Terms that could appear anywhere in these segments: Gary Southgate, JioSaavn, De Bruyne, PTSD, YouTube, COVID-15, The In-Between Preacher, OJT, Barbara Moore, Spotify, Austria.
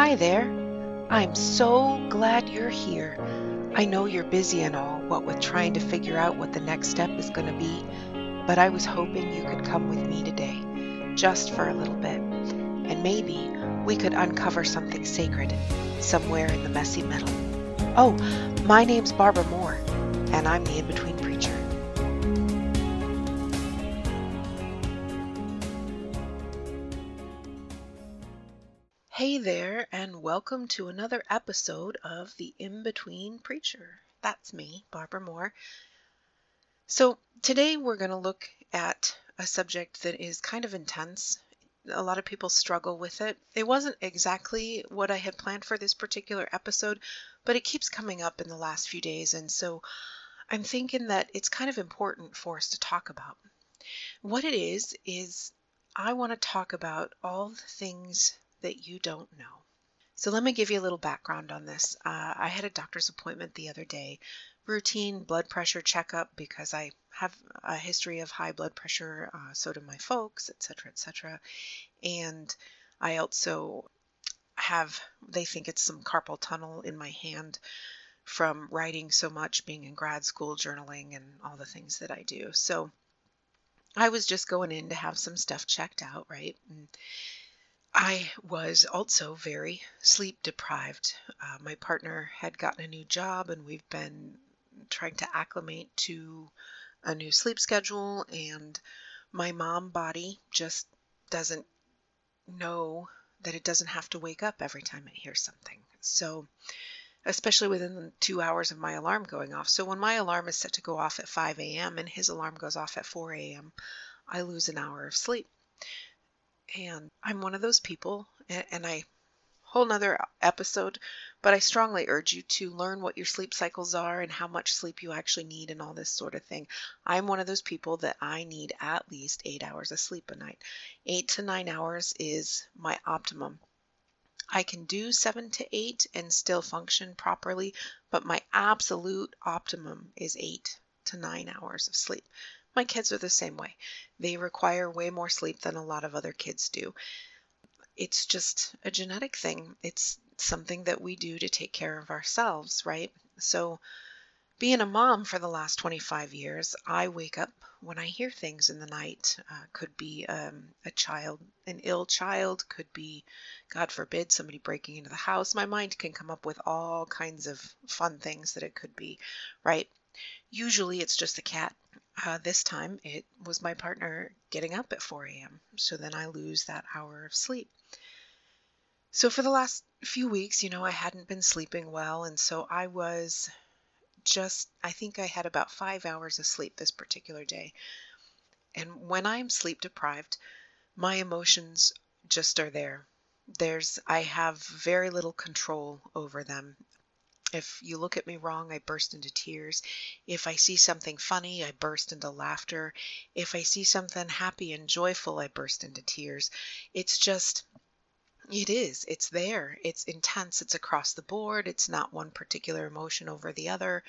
Hi there. I'm so glad you're here. I know you're busy and all, what with trying to figure out what the next step is going to be, but I was hoping you could come with me today, just for a little bit, and maybe we could uncover something sacred somewhere in the messy middle. Oh, my name's Barbara Moore, and I'm the In-Between Preacher. Hey there, and welcome to another episode of The In-Between Preacher. That's me, Barbara Moore. So today we're going to look at a subject that is kind of intense. A lot of people struggle with it. It wasn't exactly what I had planned for this particular episode, but it keeps coming up in the last few days, and so I'm thinking that it's kind of important for us to talk about. What it is I want to talk about all the things that you don't know. So let me give you a little background on this. I had a doctor's appointment the other day, routine blood pressure checkup because I have a history of high blood pressure, so do my folks, etc., etc. And I also have, they think it's some carpal tunnel in my hand from writing so much, being in grad school, journaling, and all the things that I do. So I was just going in to have some stuff checked out, right? And I was also very sleep deprived. My partner had gotten a new job and we've been trying to acclimate to a new sleep schedule, and my mom body just doesn't know that it doesn't have to wake up every time it hears something. So, especially within 2 hours of my alarm going off. So when my alarm is set to go off at 5 a.m. and his alarm goes off at 4 a.m., I lose an hour of sleep. And I'm one of those people, and I, whole nother episode, but I strongly urge you to learn what your sleep cycles are and how much sleep you actually need and all this sort of thing. I'm one of those people that I need at least 8 hours of sleep a night. 8 to 9 hours is my optimum. I can do 7 to 8 and still function properly, but my absolute optimum is 8 to 9 hours of sleep. My kids are the same way. They require way more sleep than a lot of other kids do. It's just a genetic thing. It's something that we do to take care of ourselves, right? So being a mom for the last 25 years, I wake up when I hear things in the night. Could be a child, an ill child, could be, God forbid, somebody breaking into the house. My mind can come up with all kinds of fun things that it could be, right? Usually it's just the cat. This time it was my partner getting up at 4 a.m. So then I lose that hour of sleep. So for the last few weeks, I hadn't been sleeping well. And so I was I think I had about 5 hours of sleep this particular day. And when I'm sleep deprived, my emotions just are there. I have very little control over them. If you look at me wrong, I burst into tears. If I see something funny, I burst into laughter. If I see something happy and joyful, I burst into tears. It's there. It's intense. It's across the board. It's not one particular emotion over the other.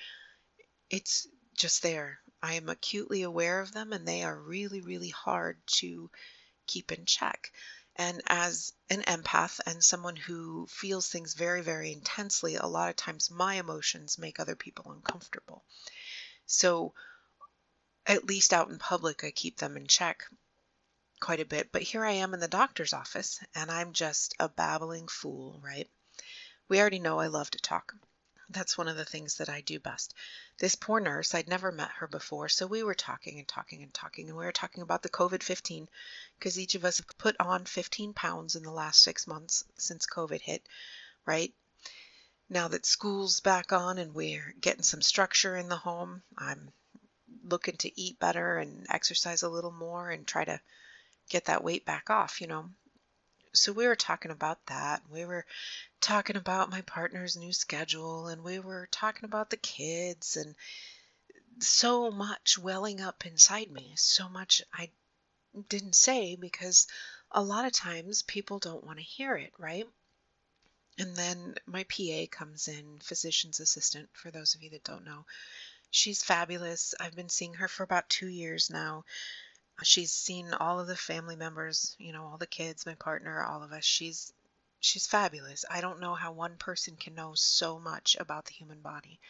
It's just there. I am acutely aware of them, and they are really, really hard to keep in check. And as an empath and someone who feels things very, very intensely, a lot of times my emotions make other people uncomfortable. So at least out in public, I keep them in check quite a bit. But here I am in the doctor's office, and I'm just a babbling fool, right? We already know I love to talk. That's one of the things that I do best. This poor nurse, I'd never met her before, so we were talking and talking and talking, and we were talking about the COVID-15 because each of us put on 15 pounds in the last 6 months since COVID hit, right? Now that school's back on and we're getting some structure in the home, I'm looking to eat better and exercise a little more and try to get that weight back off, So we were talking about that. We were talking about my partner's new schedule, and we were talking about the kids, and so much welling up inside me, so much I didn't say because a lot of times people don't want to hear it, right? And then my PA comes in, physician's assistant, for those of you that don't know. She's fabulous. I've been seeing her for about 2 years now. She's seen all of the family members, all the kids, my partner, all of us. She's She's fabulous. I don't know how one person can know so much about the human body.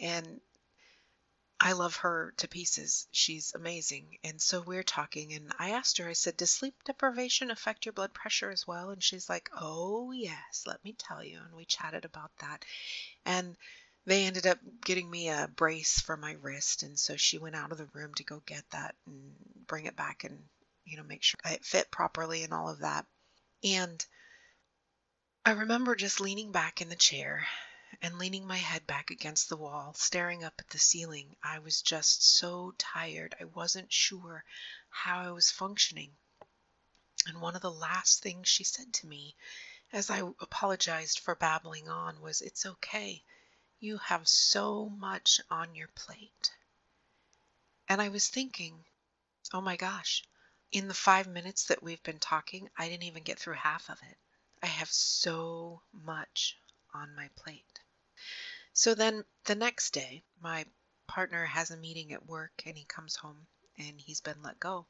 And I love her to pieces. She's amazing. And so we're talking, and I asked her, I said, does sleep deprivation affect your blood pressure as well? And she's like, oh, yes, let me tell you. And we chatted about that. And they ended up getting me a brace for my wrist. And so she went out of the room to go get that and bring it back and, you know, make sure it fit properly and all of that. And I remember just leaning back in the chair and leaning my head back against the wall, staring up at the ceiling. I was just so tired. I wasn't sure how I was functioning. And one of the last things she said to me, as I apologized for babbling on, was, it's okay. You have so much on your plate. And I was thinking, oh my gosh, in the 5 minutes that we've been talking, I didn't even get through half of it. I have so much on my plate. So then the next day, my partner has a meeting at work, and he comes home, and he's been let go.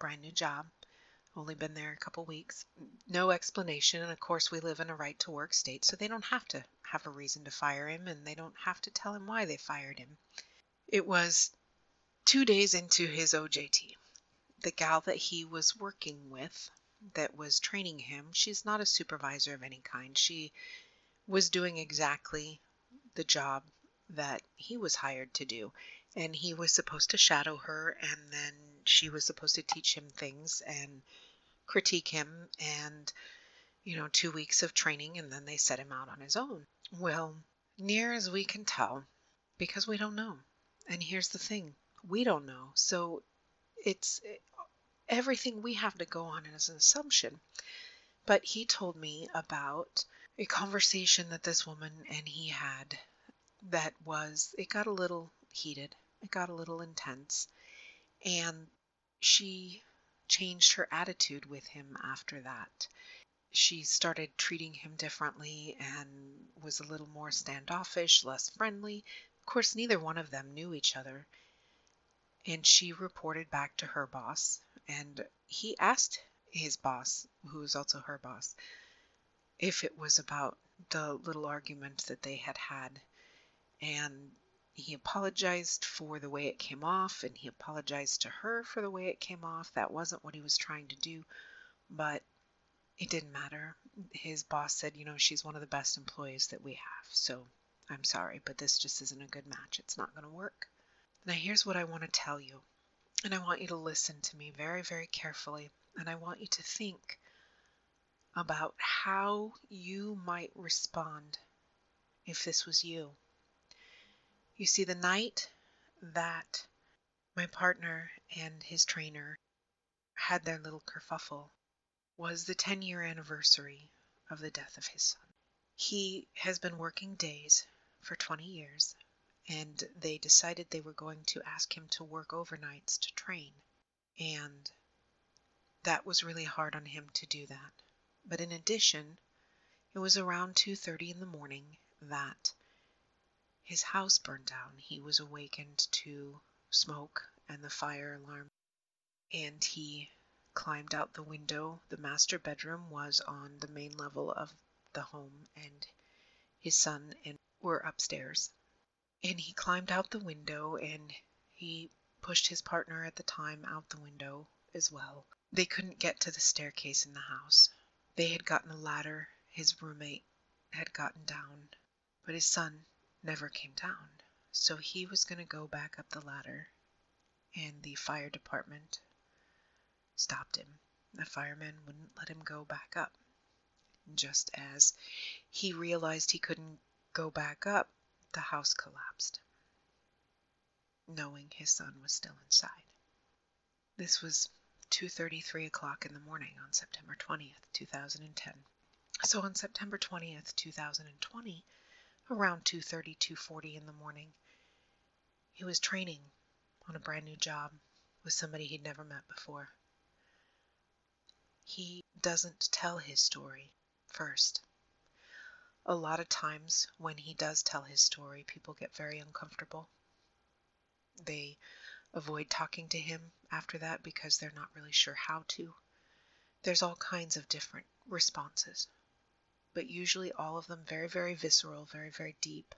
Brand new job. Only been there a couple weeks. No explanation. And of course, we live in a right to work state, so they don't have to have a reason to fire him, and they don't have to tell him why they fired him. It was 2 days into his OJT. The gal that he was working with that was training him, she's not a supervisor of any kind. She was doing exactly the job that he was hired to do. And he was supposed to shadow her, and then she was supposed to teach him things and critique him, and, you know, 2 weeks of training, and then they set him out on his own. Well, near as we can tell, because we don't know. And here's the thing, we don't know. So it's everything we have to go on is an assumption. But he told me about a conversation that this woman and he had that was, it got a little heated, it got a little intense, and she changed her attitude with him after that. She started treating him differently and was a little more standoffish, less friendly. Of course, neither one of them knew each other, and she reported back to her boss, and he asked his boss, who was also her boss, if it was about the little argument that they had had. And he apologized for the way it came off, and he apologized to her for the way it came off. That wasn't what he was trying to do, but it didn't matter. His boss said, you know, she's one of the best employees that we have, so I'm sorry, but this just isn't a good match. It's not going to work. Now, here's what I want to tell you, and I want you to listen to me very, very carefully, and I want you to think about how you might respond if this was you. You see, the night that my partner and his trainer had their little kerfuffle was the 10-year anniversary of the death of his son. He has been working days for 20 years, and they decided they were going to ask him to work overnights to train, and that was really hard on him to do that. But in addition, it was around 2:30 in the morning that his house burned down. He was awakened to smoke and the fire alarm, and he climbed out the window. The master bedroom was on the main level of the home, and his son and were upstairs. And he climbed out the window, and he pushed his partner at the time out the window as well. They couldn't get to the staircase in the house. They had gotten a ladder. His roommate had gotten down, but his son never came down. So he was going to go back up the ladder, and the fire department stopped him. The firemen wouldn't let him go back up. Just as he realized he couldn't go back up, the house collapsed, knowing his son was still inside. This was 2:33 o'clock in the morning on September 20th, 2010. So on September 20th, 2020, around 2:30, 2:40 in the morning, he was training on a brand new job with somebody he'd never met before. He doesn't tell his story first. A lot of times when he does tell his story, people get very uncomfortable. They avoid talking to him after that because they're not really sure how to. There's all kinds of different responses but usually all of them very, very visceral, very, very deep.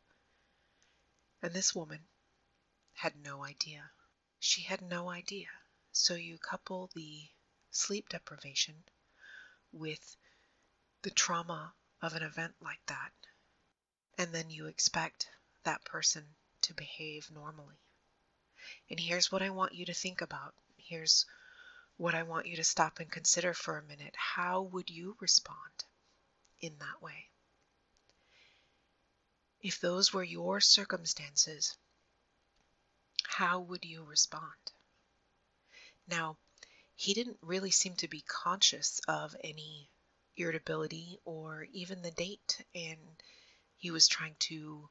And this woman had no idea. She had no idea. So you couple the sleep deprivation with the trauma of an event like that, and then you expect that person to behave normally. And here's what I want you to think about. Here's what I want you to stop and consider for a minute. How would you respond in that way? If those were your circumstances, how would you respond? Now, he didn't really seem to be conscious of any irritability or even the date, and he was trying to,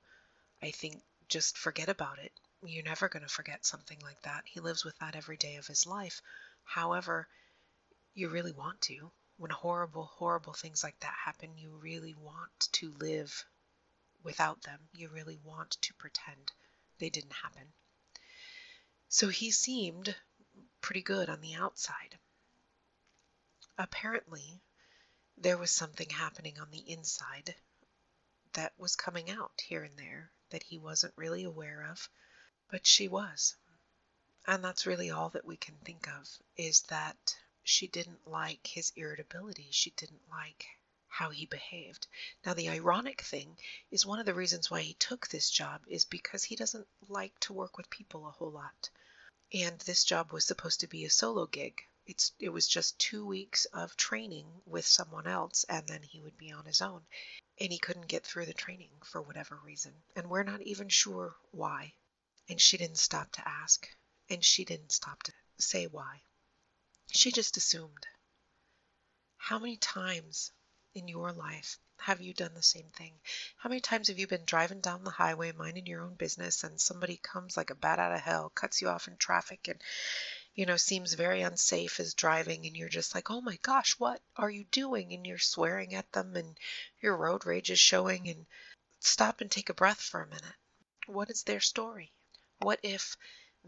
I think, just forget about it. You're never going to forget something like that. He lives with that every day of his life. However, you really want to. When horrible, horrible things like that happen, you really want to live without them. You really want to pretend they didn't happen. So he seemed pretty good on the outside. Apparently, there was something happening on the inside that was coming out here and there that he wasn't really aware of, but she was. And that's really all that we can think of, is that she didn't like his irritability. She didn't like how he behaved. Now, the ironic thing is one of the reasons why he took this job is because he doesn't like to work with people a whole lot. And this job was supposed to be a solo gig. It was just 2 weeks of training with someone else, and then he would be on his own. And he couldn't get through the training for whatever reason. And we're not even sure why. And she didn't stop to ask. And she didn't stop to say why. She just assumed. How many times in your life have you done the same thing? How many times have you been driving down the highway, minding your own business, and somebody comes like a bat out of hell, cuts you off in traffic, and, you know, seems very unsafe as driving, and you're just like, oh my gosh, what are you doing? And you're swearing at them, and your road rage is showing, and stop and take a breath for a minute. What is their story? What if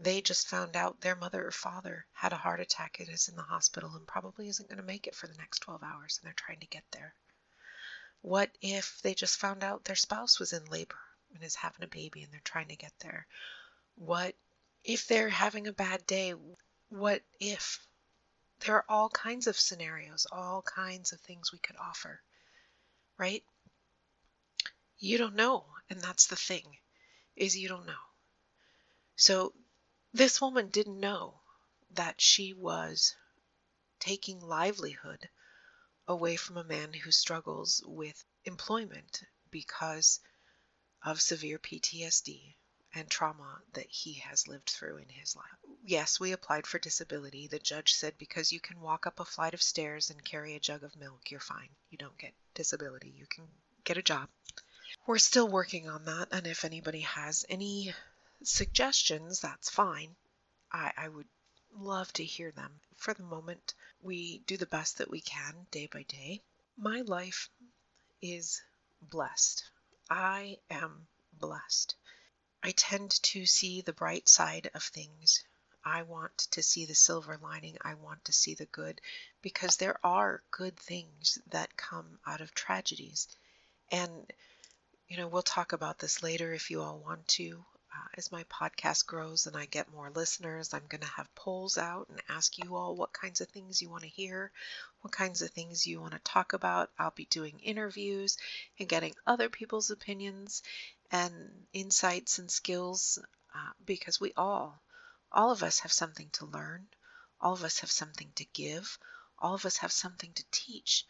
they just found out their mother or father had a heart attack and is in the hospital and probably isn't going to make it for the next 12 hours, and they're trying to get there? What if they just found out their spouse was in labor and is having a baby and they're trying to get there? What if they're having a bad day? What if? There are all kinds of scenarios, all kinds of things we could offer, right? You don't know, and that's the thing, is you don't know. So this woman didn't know that she was taking livelihood away from a man who struggles with employment because of severe PTSD and trauma that he has lived through in his life. Yes, we applied for disability. The judge said, because you can walk up a flight of stairs and carry a jug of milk, you're fine. You don't get disability. You can get a job. We're still working on that, and if anybody has any suggestions, that's fine. I would love to hear them. For the moment, we do the best that we can day by day. My life is blessed. I am blessed. I tend to see the bright side of things. I want to see the silver lining. I want to see the good, because there are good things that come out of tragedies. And, you know, we'll talk about this later if you all want to. As my podcast grows and I get more listeners, I'm going to have polls out and ask you all what kinds of things you want to hear, what kinds of things you want to talk about. I'll be doing interviews and getting other people's opinions and insights and skills, because we all of us have something to learn. All of us have something to give. All of us have something to teach.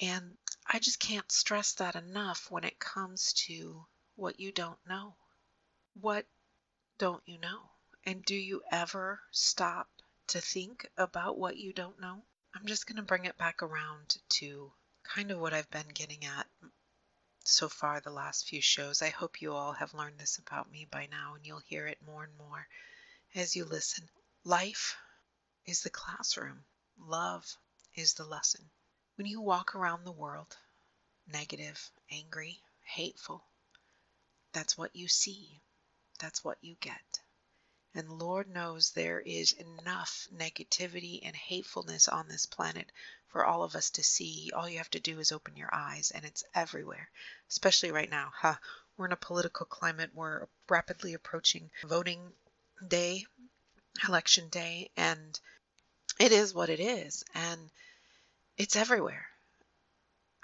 And I just can't stress that enough when it comes to what you don't know. What don't you know? And do you ever stop to think about what you don't know? I'm just going to bring it back around to kind of what I've been getting at so far the last few shows. I hope you all have learned this about me by now, and you'll hear it more and more as you listen. Life is the classroom. Love is the lesson. When you walk around the world, negative, angry, hateful, that's what you see. That's what you get. And Lord knows there is enough negativity and hatefulness on this planet for all of us to see. All you have to do is open your eyes, and it's everywhere, especially right now. We're in a political climate. We're rapidly approaching voting day, election day, and it is what it is, and it's everywhere.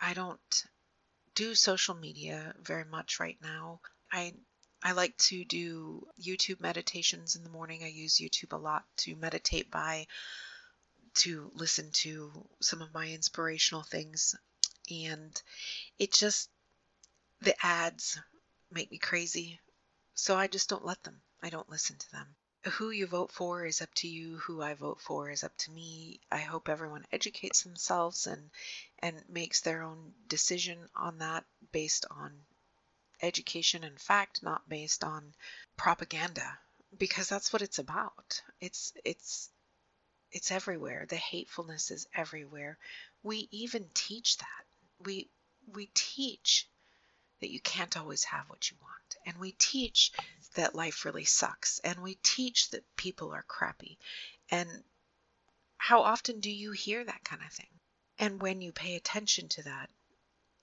I don't do social media very much right now. I like to do YouTube meditations in the morning. I use YouTube a lot to meditate by, to listen to some of my inspirational things. And it just, the ads make me crazy. So I just don't let them. I don't listen to them. Who you vote for is up to you. Who I vote for is up to me. I hope everyone educates themselves and makes their own decision on that based on education and fact, not based on propaganda, because that's what it's about. It's everywhere. The hatefulness is everywhere. We even teach that. We teach that you can't always have what you want, and we teach that life really sucks, and we teach that people are crappy. And how often do you hear that kind of thing? And when you pay attention to that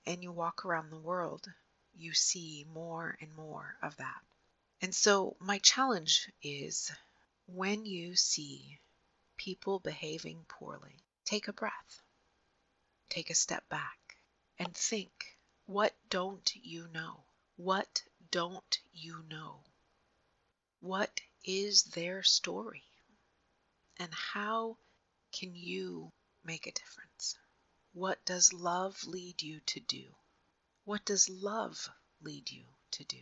and you walk around the world, you see more and more of that. And so my challenge is, when you see people behaving poorly, take a breath, take a step back, and think, what don't you know? What don't you know? What is their story? And how can you make a difference? What does love lead you to do? What does love lead you to do?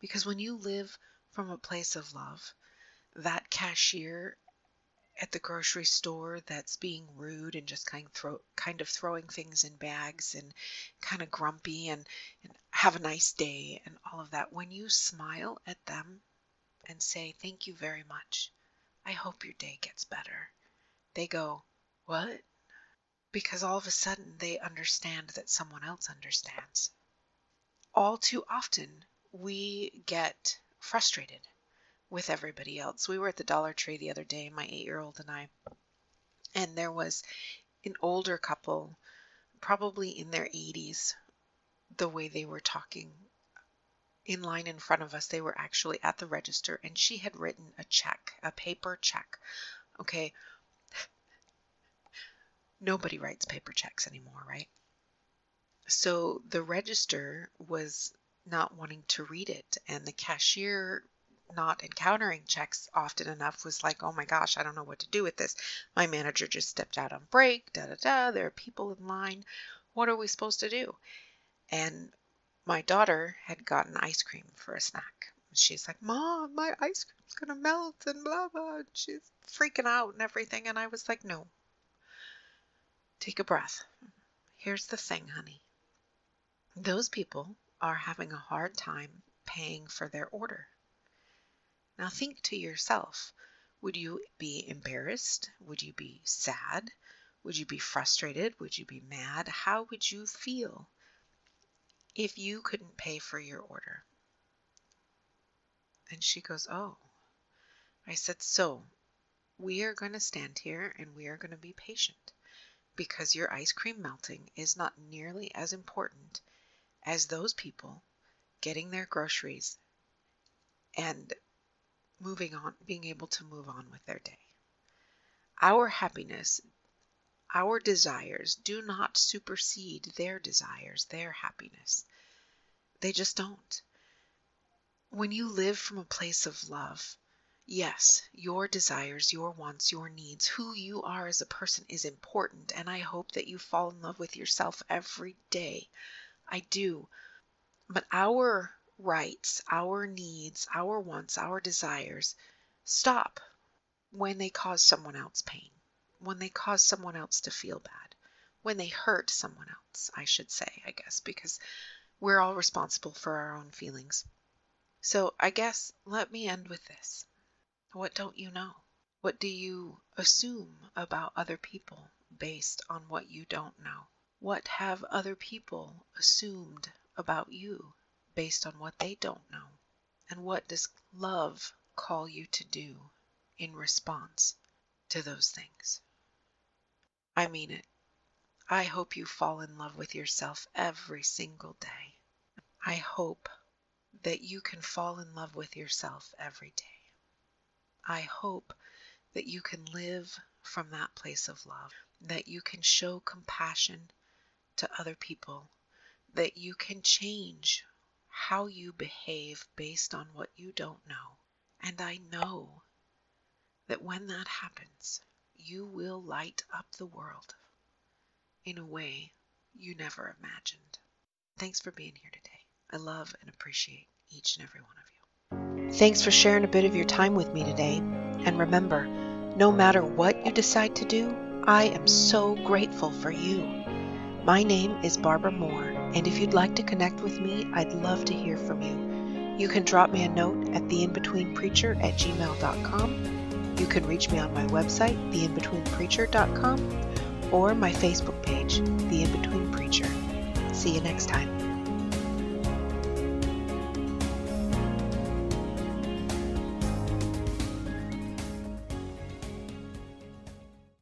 Because when you live from a place of love, that cashier at the grocery store that's being rude and just kind of throwing things in bags and kind of grumpy and have a nice day and all of that, when you smile at them and say, thank you very much, I hope your day gets better, they go, what? Because all of a sudden they understand that someone else understands. All too often, we get frustrated with everybody else. We were at the Dollar Tree the other day, my 8-year-old and I, and there was an older couple, probably in their 80s, the way they were talking in line in front of us. They were actually at the register, and she had written a check, a paper check. Okay. Nobody writes paper checks anymore, right? So the register was not wanting to read it, and the cashier, not encountering checks often enough, was like, oh my gosh, I don't know what to do with this. My manager just stepped out on break, there are people in line. What are we supposed to do? And my daughter had gotten ice cream for a snack. She's like, Mom, my ice cream's gonna melt and blah, blah. And she's freaking out and everything. And I was like, no. Take a breath. Here's the thing, honey. Those people are having a hard time paying for their order. Now think to yourself, would you be embarrassed? Would you be sad? Would you be frustrated? Would you be mad? How would you feel if you couldn't pay for your order? And she goes, oh. I said, so we are going to stand here and we are going to be patient, because your ice cream melting is not nearly as important as those people getting their groceries and moving on, being able to move on with their day. Our happiness, our desires do not supersede their desires, their happiness. They just don't. When you live from a place of love, yes, your desires, your wants, your needs, who you are as a person is important, and I hope that you fall in love with yourself every day. I do. But our rights, our needs, our wants, our desires stop when they cause someone else pain, when they cause someone else to feel bad, when they hurt someone else, I should say, I guess, because we're all responsible for our own feelings. So I guess let me end with this. What don't you know? What do you assume about other people based on what you don't know? What have other people assumed about you based on what they don't know? And what does love call you to do in response to those things. I mean it. I hope you fall in love with yourself every single day. I hope that you can fall in love with yourself every day. I hope that you can live from that place of love, that you can show compassion to other people, that you can change how you behave based on what you don't know. And I know that when that happens, you will light up the world in a way you never imagined. Thanks for being here today. I love and appreciate each and every one of you. Thanks for sharing a bit of your time with me today. And remember, no matter what you decide to do, I am so grateful for you. My name is Barbara Moore, and if you'd like to connect with me, I'd love to hear from you. You can drop me a note at theinbetweenpreacher@gmail.com. You can reach me on my website, theinbetweenpreacher.com, or my Facebook page, The In-Between Preacher. See you next time.